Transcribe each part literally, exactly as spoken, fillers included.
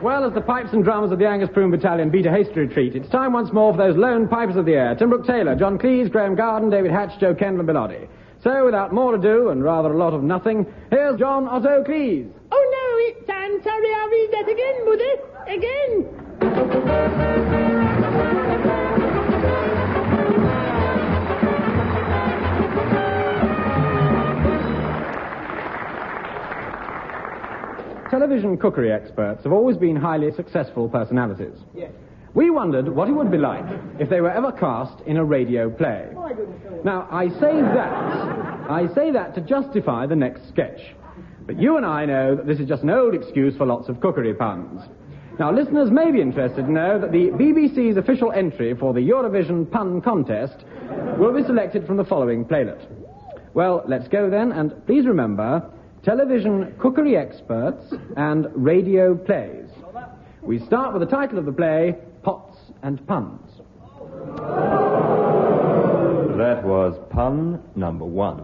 Well, as the pipes and drums of the Angus Prune Battalion beat a hasty retreat, it's time once more for those lone pipers of the air, Tim Brooke Taylor, John Cleese, Graham Garden, David Hatch, Jo Kendall, and Bill Oddie. So, without more ado, and rather a lot of nothing, here's John Otto Cleese. Oh, no, it's... I'm sorry, I'll read that again, Mother. Again. Television cookery experts have always been highly successful personalities. Yes. We wondered what it would be like if they were ever cast in a radio play. Oh, I didn't know. Now, I say that, I say that to justify the next sketch. But you and I know that this is just an old excuse for lots of cookery puns. Now, listeners may be interested to know that the B B C's official entry for the Eurovision Pun Contest will be selected from the following playlet. Well, let's go then, and please remember, television cookery experts and radio plays. We start with the title of the play, Pots and Puns. That was pun number one.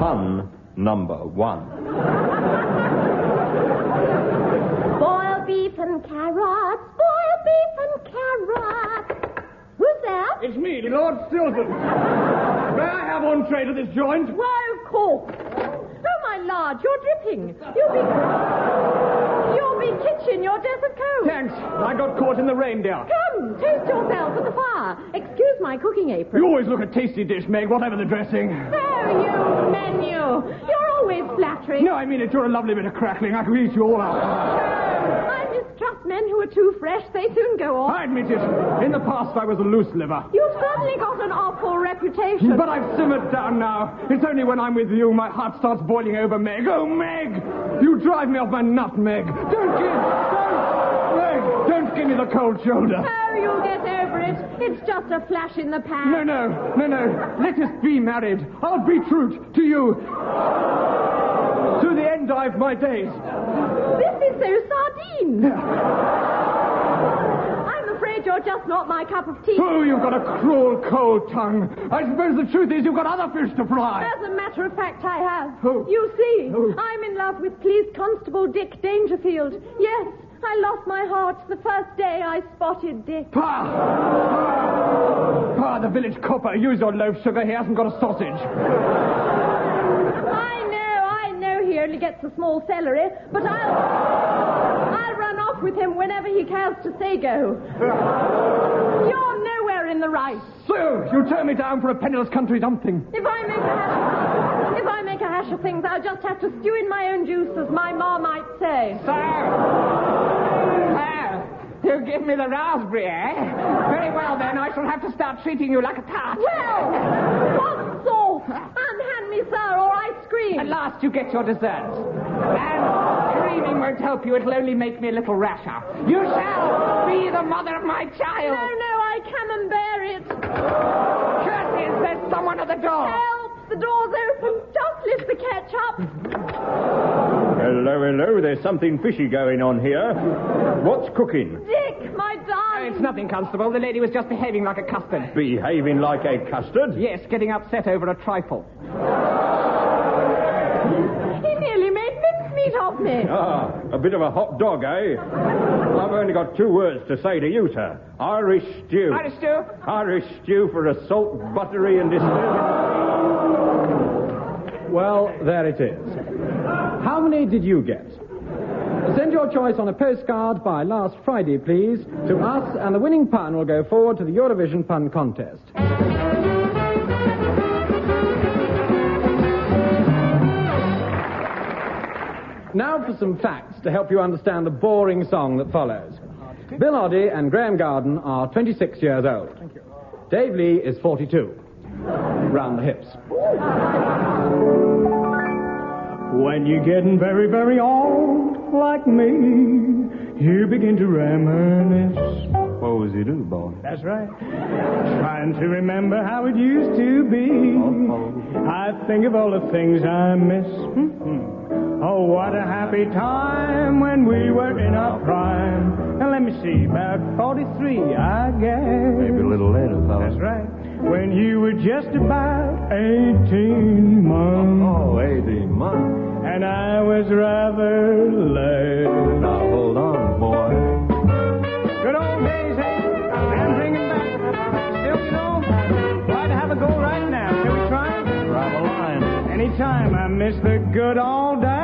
Pun number one. Boil beef and carrots, boil beef and carrots. Who's that? It's me, Lord Stilton. May I have entree to this joint? Why, of course. Oh, my lard, you're dripping. You'll be... You'll be kitchen your desert coat. Thanks. I got caught in the rain, dear. Come, taste yourself at the fire. Excuse my cooking apron. You always look a tasty dish, Meg, whatever the dressing. So, you menu. You're always flattering. No, I mean it. You're a lovely bit of crackling. I could eat you all up. No, I mistrust men who are too fresh. They soon go off. I admit it. In the past, I was a loose liver. You've certainly got an awful reputation. But I've simmered down now. It's only when I'm with you my heart starts boiling over, Meg. Oh, Meg! You drive me off my nut, Meg. Don't give... Don't... Meg, don't give me the cold shoulder. Oh, you'll get over it. It's just a flash in the pan. No, no, no, no. Let us be married. I'll be true to you. To the end of my days. This is so sardine. I'm afraid you're just not my cup of tea. Oh, you've got a cruel, cold tongue. I suppose the truth is you've got other fish to fry. As a matter of fact, I have. Oh. You see, oh. I'm in love with Police Constable Dick Dangerfield. Yes, I lost my heart the first day I spotted Dick. Pa! Pa, the village copper. Use your loaf sugar. He hasn't got a sausage. He only gets a small salary, but I'll I'll run off with him whenever he cares to say go. You're nowhere in the right. So you turn me down for a penniless country dumpling. If I make a hash of, if I make a hash of things, I'll just have to stew in my own juice, as my ma might say. Sir, sir, you give me the raspberry, eh? Very well then, I shall have to start treating you like a tart. Well, what sort? Unhand me, sir, or I. At last you get your desserts. And screaming won't help you. It'll only make me a little rasher. You shall be the mother of my child. No, no, I can bear it. Curtis, there's someone at the door. Help, the door's open. Don't lift the ketchup. Hello, hello, there's something fishy going on here. What's cooking? Dick, my darling. Oh, it's nothing, Constable. The lady was just behaving like a custard. Behaving like a custard? Yes, getting upset over a trifle. He nearly made mincemeat of me. Ah, a bit of a hot dog, eh? I've only got two words to say to you, sir. Irish stew. Irish stew? Irish stew for a salt, buttery and disturbing... Well, there it is. How many did you get? Send your choice on a postcard by last Friday, please, to us, and the winning pun will go forward to the Eurovision Pun Contest. Now for some facts to help you understand the boring song that follows. Bill Oddie and Graham Garden are twenty-six years old. Dave Lee is forty-two. Round the hips. When you're getting very, very old, like me, you begin to reminisce. What was it, do, boy? That's right. Trying to remember how it used to be. Oh, oh. I think of all the things I miss. Mm-hmm. Oh, what a happy time when we were in our prime. Now, let me see, about forty-three, I guess. Maybe a little later, though. That's right. When you were just about eighteen months. Oh, eighteen months. And I was rather late. Now, hold on, boy. Good old days, eh? I'm bringing back. Still, you know, try to have a go right now. Shall we try? Grab a line. Anytime, I miss the good old days.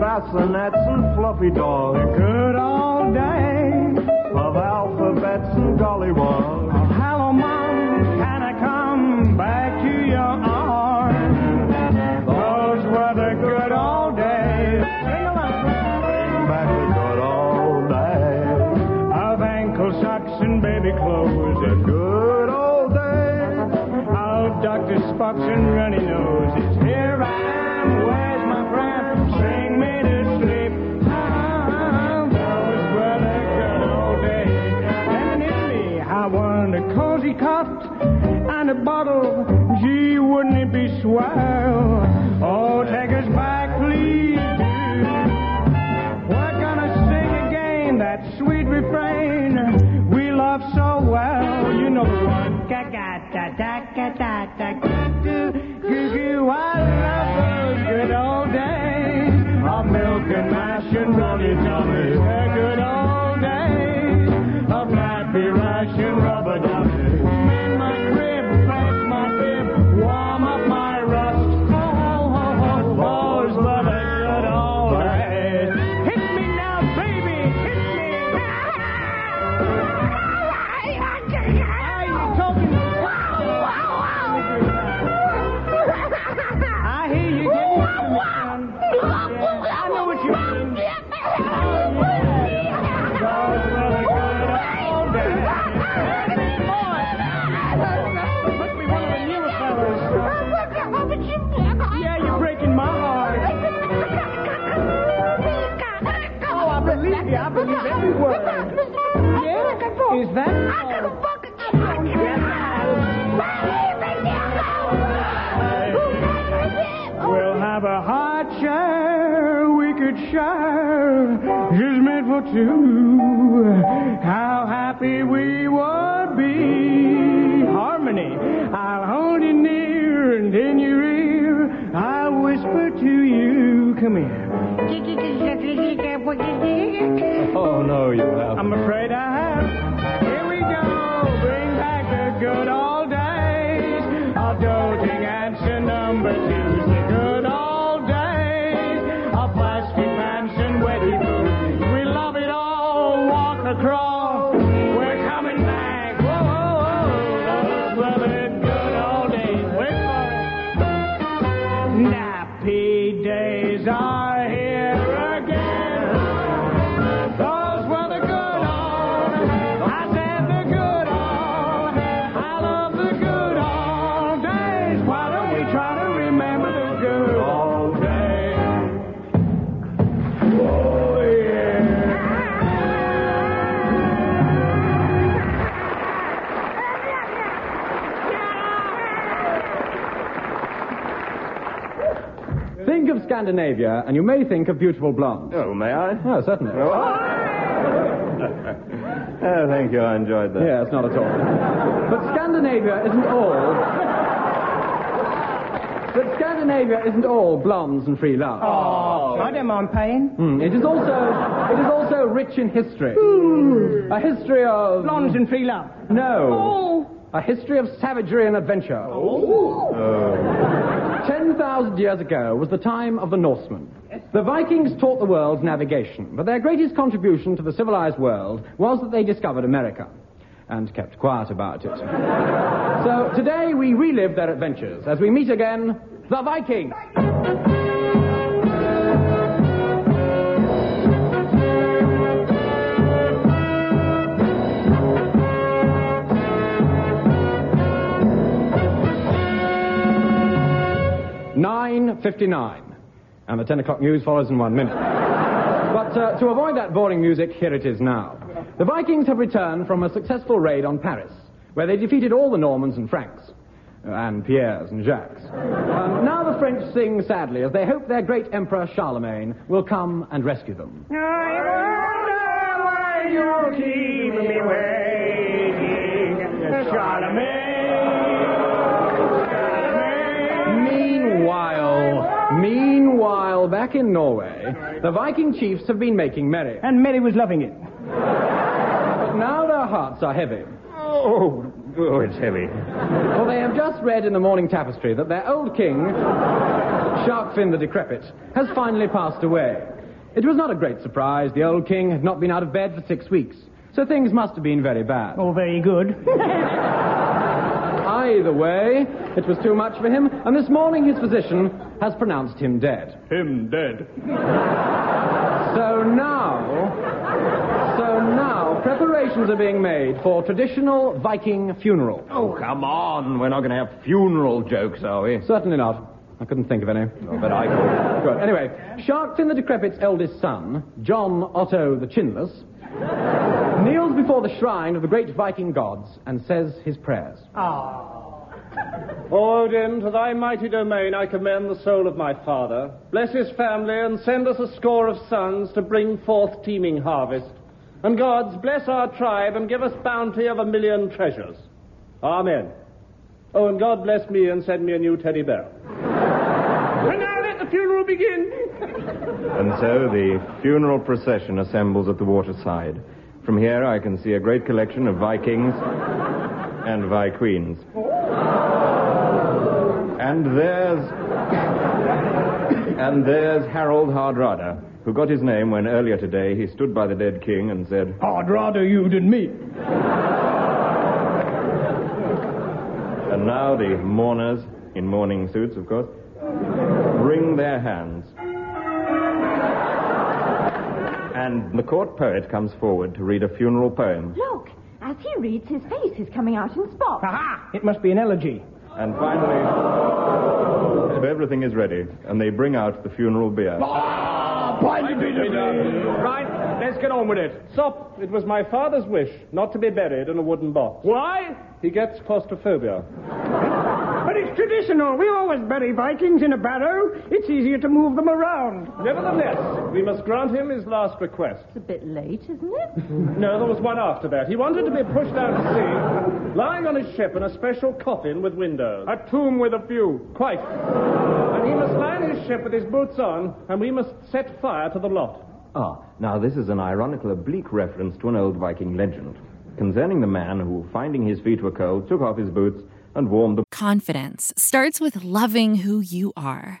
Bassinets and fluffy dogs. The good old days of alphabets and gollywogs. Oh, hello, Mom, can I come back to your arms? Those were the good old days. Sing along. Bring back the good old days of ankle socks and baby clothes. The good old days of Doctor Spock's and runny noses. Here I am, where's my friend? Sing. And a bottle, gee, wouldn't it be swell? Oh, take us back, please, do. We're gonna sing again that sweet refrain we love so well. You know the one. Goo-goo, I love those good old days. Of milk and mash and rolly tummies. The good old days of nappy rash and rubber dummies. Is that? I could fuck it. I could fuck it. We'll have a hot shower we could share, just meant for two. How happy we would be. Harmony. I'll hold you near and in your ear I'll whisper to you. Come here. Oh, no, you haven't. I'm afraid I have. Good old days of doting answer number two. The good old days of plastic mansion wedding boots. We love it all, walk across. We're coming back. Whoa, whoa, whoa. Love it, good old days. We're sorry. Nappy days are here again. Those were the good old days. I said the good old days. Think of Scandinavia, and you may think of beautiful blondes. Oh, may I? Oh, certainly. Oh, oh thank you. I enjoyed that. Yes, not at all. But Scandinavia isn't all. But Scandinavia... Scandinavia isn't all blondes and free love. Oh, I don't mind paying. Mm, it is also it is also rich in history. Mm. A history of... Blondes and free love. No. Oh. A history of savagery and adventure. Oh. Oh. ten thousand years ago was the time of the Norsemen. The Vikings taught the world navigation, but their greatest contribution to the civilized world was that they discovered America. And kept quiet about it. So today we relive their adventures as we meet again the Vikings. nine fifty-nine. And the ten o'clock news follows in one minute. But uh, to avoid that boring music, here it is now. The Vikings have returned from a successful raid on Paris, where they defeated all the Normans and Franks, and Pierres and Jacques. Um, now the French sing sadly as they hope their great Emperor Charlemagne will come and rescue them. I wonder why you keep me waiting, Charlemagne. Meanwhile, meanwhile, back in Norway, the Viking chiefs have been making merry. And Merry was loving it. But now their hearts are heavy. Oh, oh, it's heavy. For they have just read in the morning tapestry that their old king, Sharkfin the Decrepit, has finally passed away. It was not a great surprise. The old king had not been out of bed for six weeks, so things must have been very bad. Or very good. Either way, it was too much for him, and this morning his physician has pronounced him dead. Him dead. So now... So now, preparations are being made for traditional Viking funeral. Oh, come on. We're not going to have funeral jokes, are we? Certainly not. I couldn't think of any. Oh, but I could. Good. Anyway, Sharkfin the Decrepit's eldest son, John Otto the Chinless, kneels before the shrine of the great Viking gods and says his prayers. Ah. O Odin, to thy mighty domain I commend the soul of my father. Bless his family and send us a score of sons to bring forth teeming harvest. And gods, bless our tribe and give us bounty of a million treasures. Amen. Oh, and God bless me and send me a new teddy bear. And now let the funeral begin. And so the funeral procession assembles at the waterside. From here I can see a great collection of Vikings and Vikings. And there's... and there's Harold Hardrada, who got his name when earlier today he stood by the dead king and said, "I'd rather you than me." And now the mourners, in mourning suits, of course, wring their hands. And the court poet comes forward to read a funeral poem. Look, as he reads, his face is coming out in spots. Aha! It must be an elegy. And finally, everything is ready, and they bring out the funeral beer. Right, let's get on with it. Stop. It was my father's wish not to be buried in a wooden box. Why? He gets claustrophobia. But it's traditional. We always bury Vikings in a barrow. It's easier to move them around. Nevertheless, we must grant him his last request. It's a bit late, isn't it? No, there was one after that. He wanted to be pushed out to sea, lying on his ship in a special coffin with windows. A tomb with a view. Quite. He must line his ship with his boots on, and we must set fire to the lot. Ah, now this is an ironical, oblique reference to an old Viking legend concerning the man who, finding his feet were cold, took off his boots and warmed them. Confidence starts with loving who you are.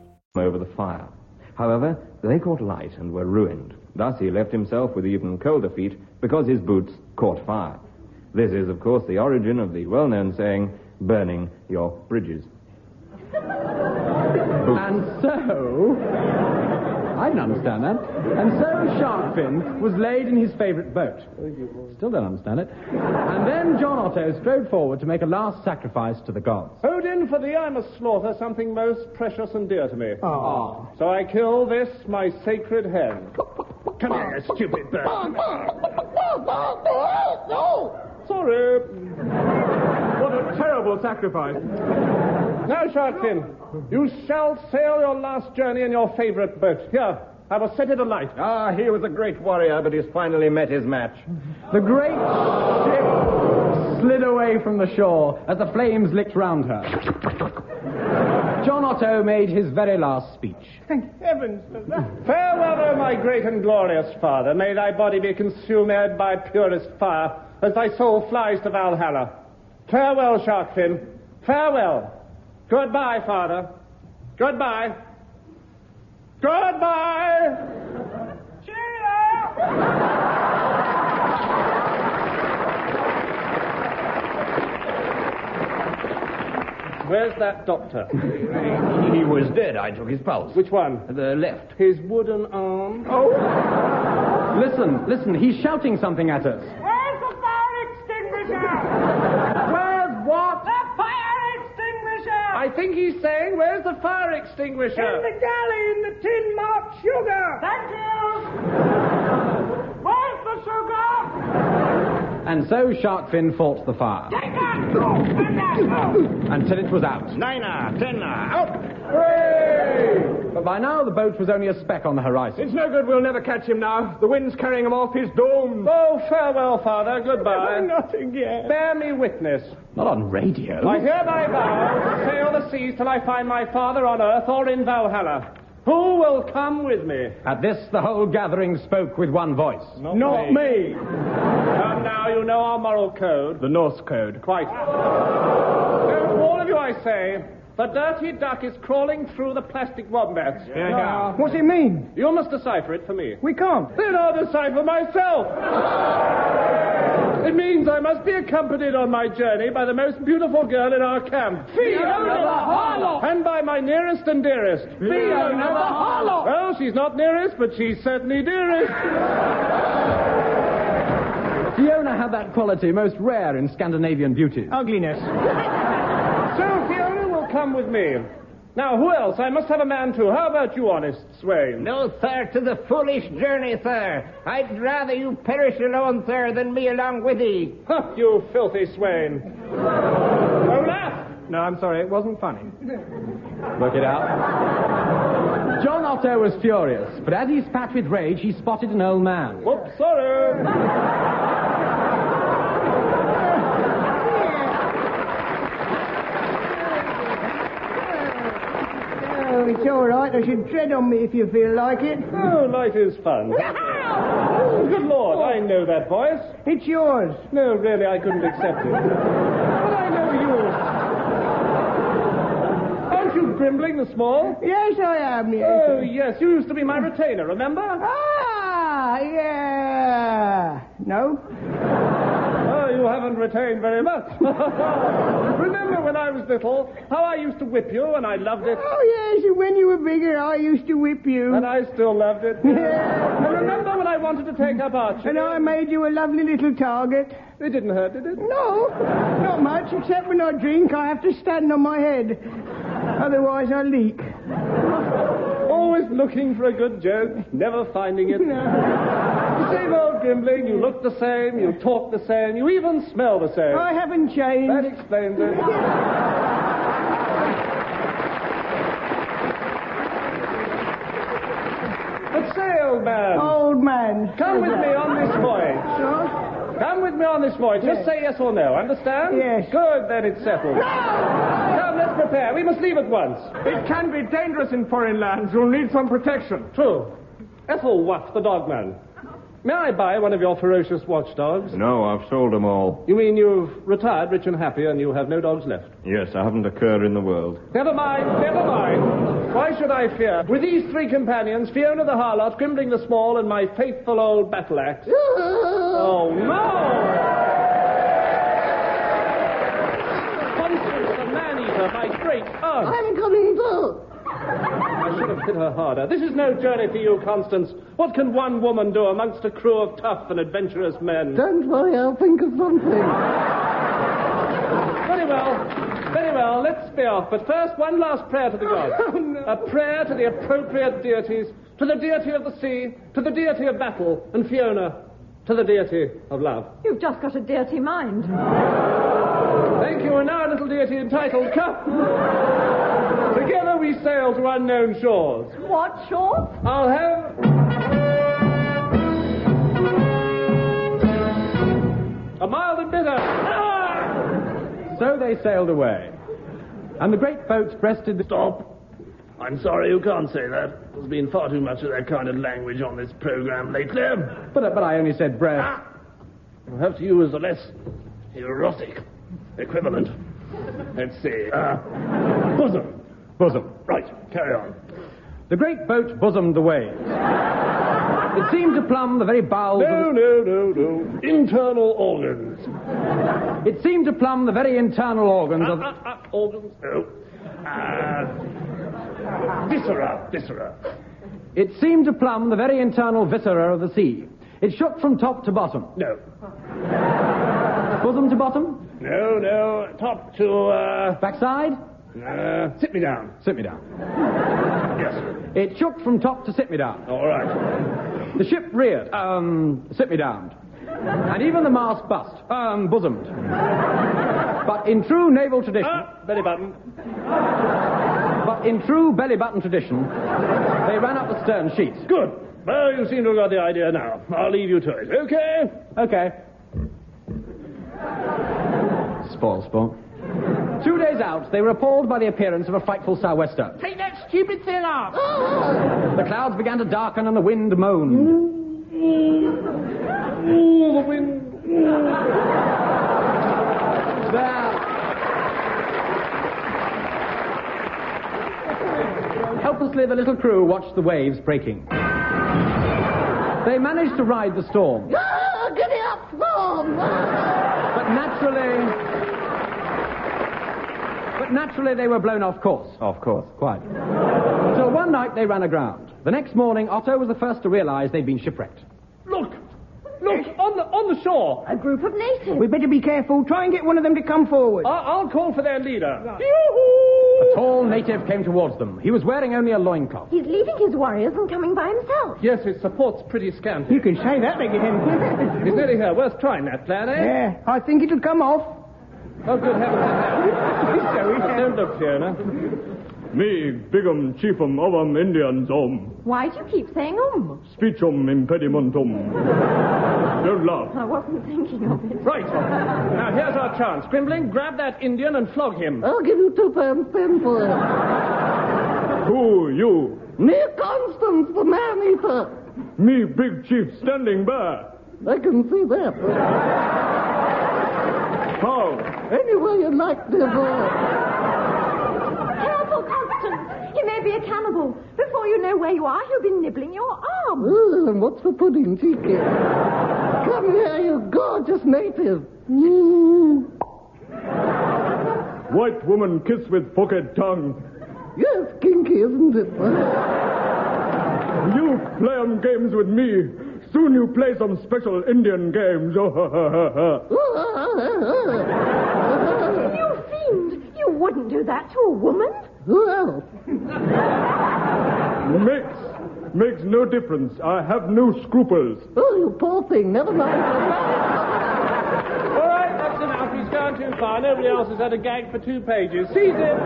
Over the fire. However, they caught light and were ruined. Thus, he left himself with even colder feet because his boots caught fire. This is, of course, the origin of the well-known saying, burning your bridges. And so... I didn't understand that. And so Sharkfin was laid in his favourite boat. Still don't understand it. And then John Otto strode forward to make a last sacrifice to the gods. Odin, for thee I must slaughter something most precious and dear to me. Oh. So I kill this, my sacred hen. Come here, you stupid bird. No! Sorry. What a terrible sacrifice. Now, Sharkfin, you shall sail your last journey in your favourite boat. Here, I will set it alight. Ah, he was a great warrior, but he's finally met his match. The great ship slid away from the shore as the flames licked round her. John Otto made his very last speech. Thank heavens for that. Farewell, O my great and glorious father. May thy body be consumed by purest fire as thy soul flies to Valhalla. Farewell, Sharkfin. Farewell. Goodbye, Father. Goodbye. Goodbye! Cheerio! Where's that doctor? He was dead. I took his pulse. Which one? The left. His wooden arm. Oh! Listen, listen. He's shouting something at us. Where's the fire extinguisher? Where's what? I think he's saying, where's the fire extinguisher? In the galley, in the tin marked sugar. Thank you. Where's the sugar? And so Sharkfin fought the fire. Take that! Oh, spin that! Oh. Until it was out. Niner, tenner, out! Hooray! But by now the boat was only a speck on the horizon. It's no good, we'll never catch him now. The wind's carrying him off his doom. Oh, farewell, Father, goodbye. Not again. Bear me witness. Not on radio. I hereby vow to sail the seas till I find my father on earth or in Valhalla. Who will come with me? At this, the whole gathering spoke with one voice. Not, Not me. me. And now you know our moral code. The Norse code. Quite. So to all of you, I say, the dirty duck is crawling through the plastic wombats. Yeah. Yeah. What's it mean? You must decipher it for me. We can't. Then I'll decipher myself. It means I must be accompanied on my journey by the most beautiful girl in our camp. Fiona the Harlow! And by my nearest and dearest. Fiona the Harlow! Well, she's not nearest, but she's certainly dearest. Fiona had that quality most rare in Scandinavian beauty. Ugliness. So Fiona will come with me. Now, who else? I must have a man, too. How about you, honest swain? No, sir, to the foolish journey, sir. I'd rather you perish alone, sir, than me along with ye. Huh, you filthy swain. Don't laugh. No, I'm sorry, it wasn't funny. Work it out. John Otto was furious, but as he spat with rage, he spotted an old man. Whoops, sorry. Oh, it's all right. I should tread on me if you feel like it. Oh, life is fun. Oh, good Lord, I know that voice. It's yours. No, really, I couldn't accept it. But I know you. Aren't you Grimbling the Small? Yes, I am, yes. Oh, yes, you used to be my retainer, remember? Ah, yeah. No? Oh, you have haven't retained very much. Remember when I was little, how I used to whip you and I loved it? Oh, yes, and when you were bigger, I used to whip you. And I still loved it. Yeah. And remember when I wanted to take up archery? And I made you a lovely little target. It didn't hurt, did it? No, not much, except when I drink, I have to stand on my head. Otherwise, I leak. Always looking for a good joke, never finding it. No. Same old Grimbling, you look the same, you talk the same, you even smell the same. I haven't changed. That explains it. But say, old man. Old man. Come with me on this voyage. Sure. Come with me on this voyage. Yes. Just say yes or no, understand? Yes. Good, then it's settled. No! Come, let's prepare. We must leave at once. It can be dangerous in foreign lands. You'll need some protection. True. Ethel Wuff, the dogman. May I buy one of your ferocious watchdogs? No, I've sold them all. You mean you've retired rich and happy and you have no dogs left? Yes, I haven't a cur in the world. Never mind, never mind. Why should I fear? With these three companions, Fiona the Harlot, Grimbling the Small, and my faithful old battle axe. Oh, no! Conscience, the man-eater, my great aunt. I'm coming too. I should have hit her harder. This is no journey for you, Constance. What can one woman do amongst a crew of tough and adventurous men? Don't worry, I'll think of something. Very well, very well, let's be off. But first, one last prayer to the gods. Oh, no. A prayer to the appropriate deities, to the deity of the sea, to the deity of battle, and Fiona, to the deity of love. You've just got a dirty mind. Thank you, and now a little deity entitled Cup. Together we sail to unknown shores. What shores? I'll have... a mild and bitter. Ah! So they sailed away. And the great boats breasted the... Stop. I'm sorry you can't say that. There's been far too much of that kind of language on this program lately. But, uh, but I only said breast. Ah! Perhaps you was the less erotic equivalent. Let's see. Uh, bosom. Bosom. Right, carry on. The great boat bosomed the waves. It seemed to plumb the very bowels no, of... No, no, no, no. Internal organs. It seemed to plumb the very internal organs uh, of... Uh, uh, organs? No. Uh, viscera, viscera. It seemed to plumb the very internal viscera of the sea. It shook from top to bottom. No. Bosom to bottom? No, no. Top to... Uh... Backside? Uh, sit me down. Sit me down. Yes. It shook from top to sit me down. All right. The ship reared. Um, sit me down. And even the mast bust. Um, bosomed. But in true naval tradition... Ah, belly button. But in true belly button tradition, they ran up the stern sheets. Good. Well, you seem to have got the idea now. I'll leave you to it. Okay? Okay. Spoil, spoil. Two days out, they were appalled by the appearance of a frightful sou'wester. Take that stupid thing off! The clouds began to darken and the wind moaned. Ooh, the wind. There. Helplessly, the little crew watched the waves breaking. They managed to ride the storm. Giddy up, storm! But naturally... But naturally, they were blown off course. Of course, quite. So one night, they ran aground. The next morning, Otto was the first to realize they'd been shipwrecked. Look! Look! On the on the shore! A group of natives. We'd better be careful. Try and get one of them to come forward. I- I'll call for their leader. Right. Yoo-hoo! A tall native came towards them. He was wearing only a loincloth. He's leaving his warriors and coming by himself. Yes, his support's pretty scanty. You can say that, they get him. He's nearly here. Worth trying that plan, eh? Yeah, I think it'll come off. Oh, good heavens. Don't look, Fiona. Me, bigum, chiefum, ovum, Indians, om. Why do you keep saying um? Speechum, impedimentum. Don't laugh. I wasn't thinking of it. Right. Now, here's our chance. Grimbling, grab that Indian and flog him. I'll give you two pence for it. Who, you? Me, Constance, the man-eater. Me, big chief, standing by. I can see that. How? Any way you like, dear boy. Careful, Constance. He may be a cannibal. Before you know where you are, he'll be nibbling your arm. Oh, and what's for pudding, Tiki? Come here, you gorgeous native. Mm. White woman kiss with forked tongue. Yes, kinky, isn't it? You play um games with me. Soon you play some special Indian games. You fiend! You wouldn't do that to a woman. Well. Makes, makes no difference. I have no scruples. Oh, you poor thing. Never mind. All right, that's enough. He's gone too far. Nobody else has had a gag for two pages. Seize it.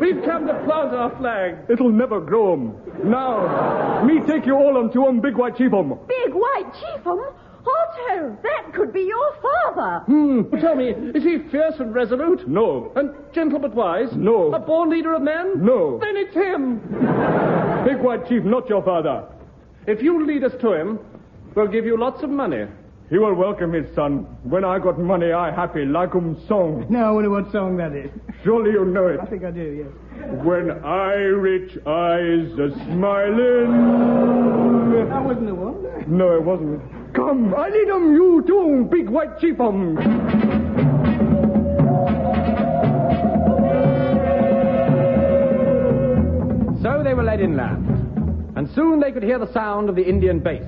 We've come to plant our flag. It'll never grow 'em. Now, me take you all on to um big white chiefum. Big white chiefum? Otto, that could be your father. Hmm. Tell me, is he fierce and resolute? No. And gentle but wise? No. A born leader of men? No. Then it's him. Big white chief, not your father. If you lead us to him, we'll give you lots of money. He will welcome his son. When I got money, I happy, like um song. Now, I wonder what song that is. Surely you know it. I think I do, yes. When Irish eyes are smiling. That wasn't the one. No, it wasn't. Come, I need 'em, you too, big white chiefum. So they were led inland, and soon they could hear the sound of the Indian bass.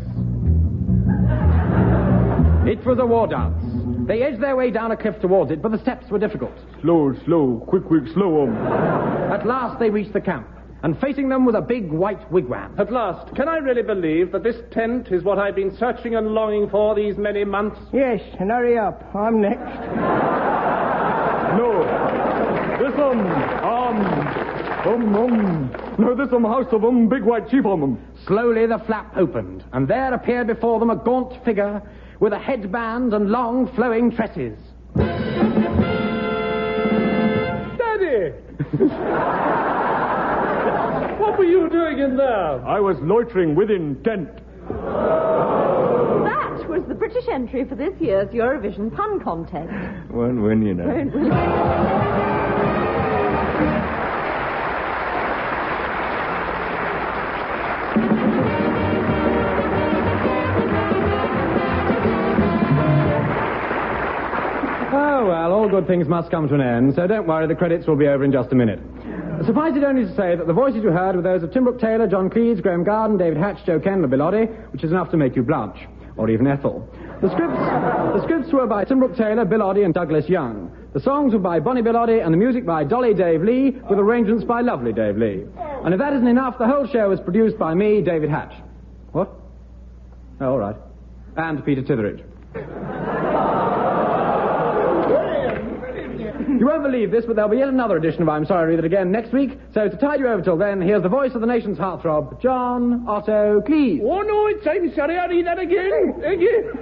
It was a war dance. They edged their way down a cliff towards it, but the steps were difficult. Slow, slow, quick, quick, slow 'em. At last they reached the camp, and facing them was a big white wigwam. At last, can I really believe that this tent is what I've been searching and longing for these many months? Yes, and hurry up. I'm next. No. This um, um, um, um. No, this um house of um big white chief um, um. Slowly the flap opened, and there appeared before them a gaunt figure with a headband and long flowing tresses. Daddy! What were you doing in there? I was loitering within tent. That was the British entry for this year's Eurovision pun contest. Won't win, you know. Won't win. Well, all good things must come to an end, so don't worry, the credits will be over in just a minute. Suffice it only to say that the voices you heard were those of Tim Brooke Taylor, John Cleese, Graham Garden, David Hatch, Jo Kendall, Bill Oddie, which is enough to make you blanch, or even Ethel. The scripts, the scripts were by Tim Brooke Taylor, Bill Oddie, and Douglas Young. The songs were by Bonnie Bellotti, and the music by Dolly Dave Lee, with arrangements by lovely Dave Lee. And if that isn't enough, the whole show was produced by me, David Hatch. What? Oh, all right. And Peter Titheridge. You won't believe this, but there'll be yet another edition of I'm Sorry, Read It Again next week. So to tide you over till then, here's the voice of the nation's heartthrob, John Otto Cleese. Oh, no, it's I'm sorry, I'll read that again. Again.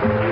Thank you.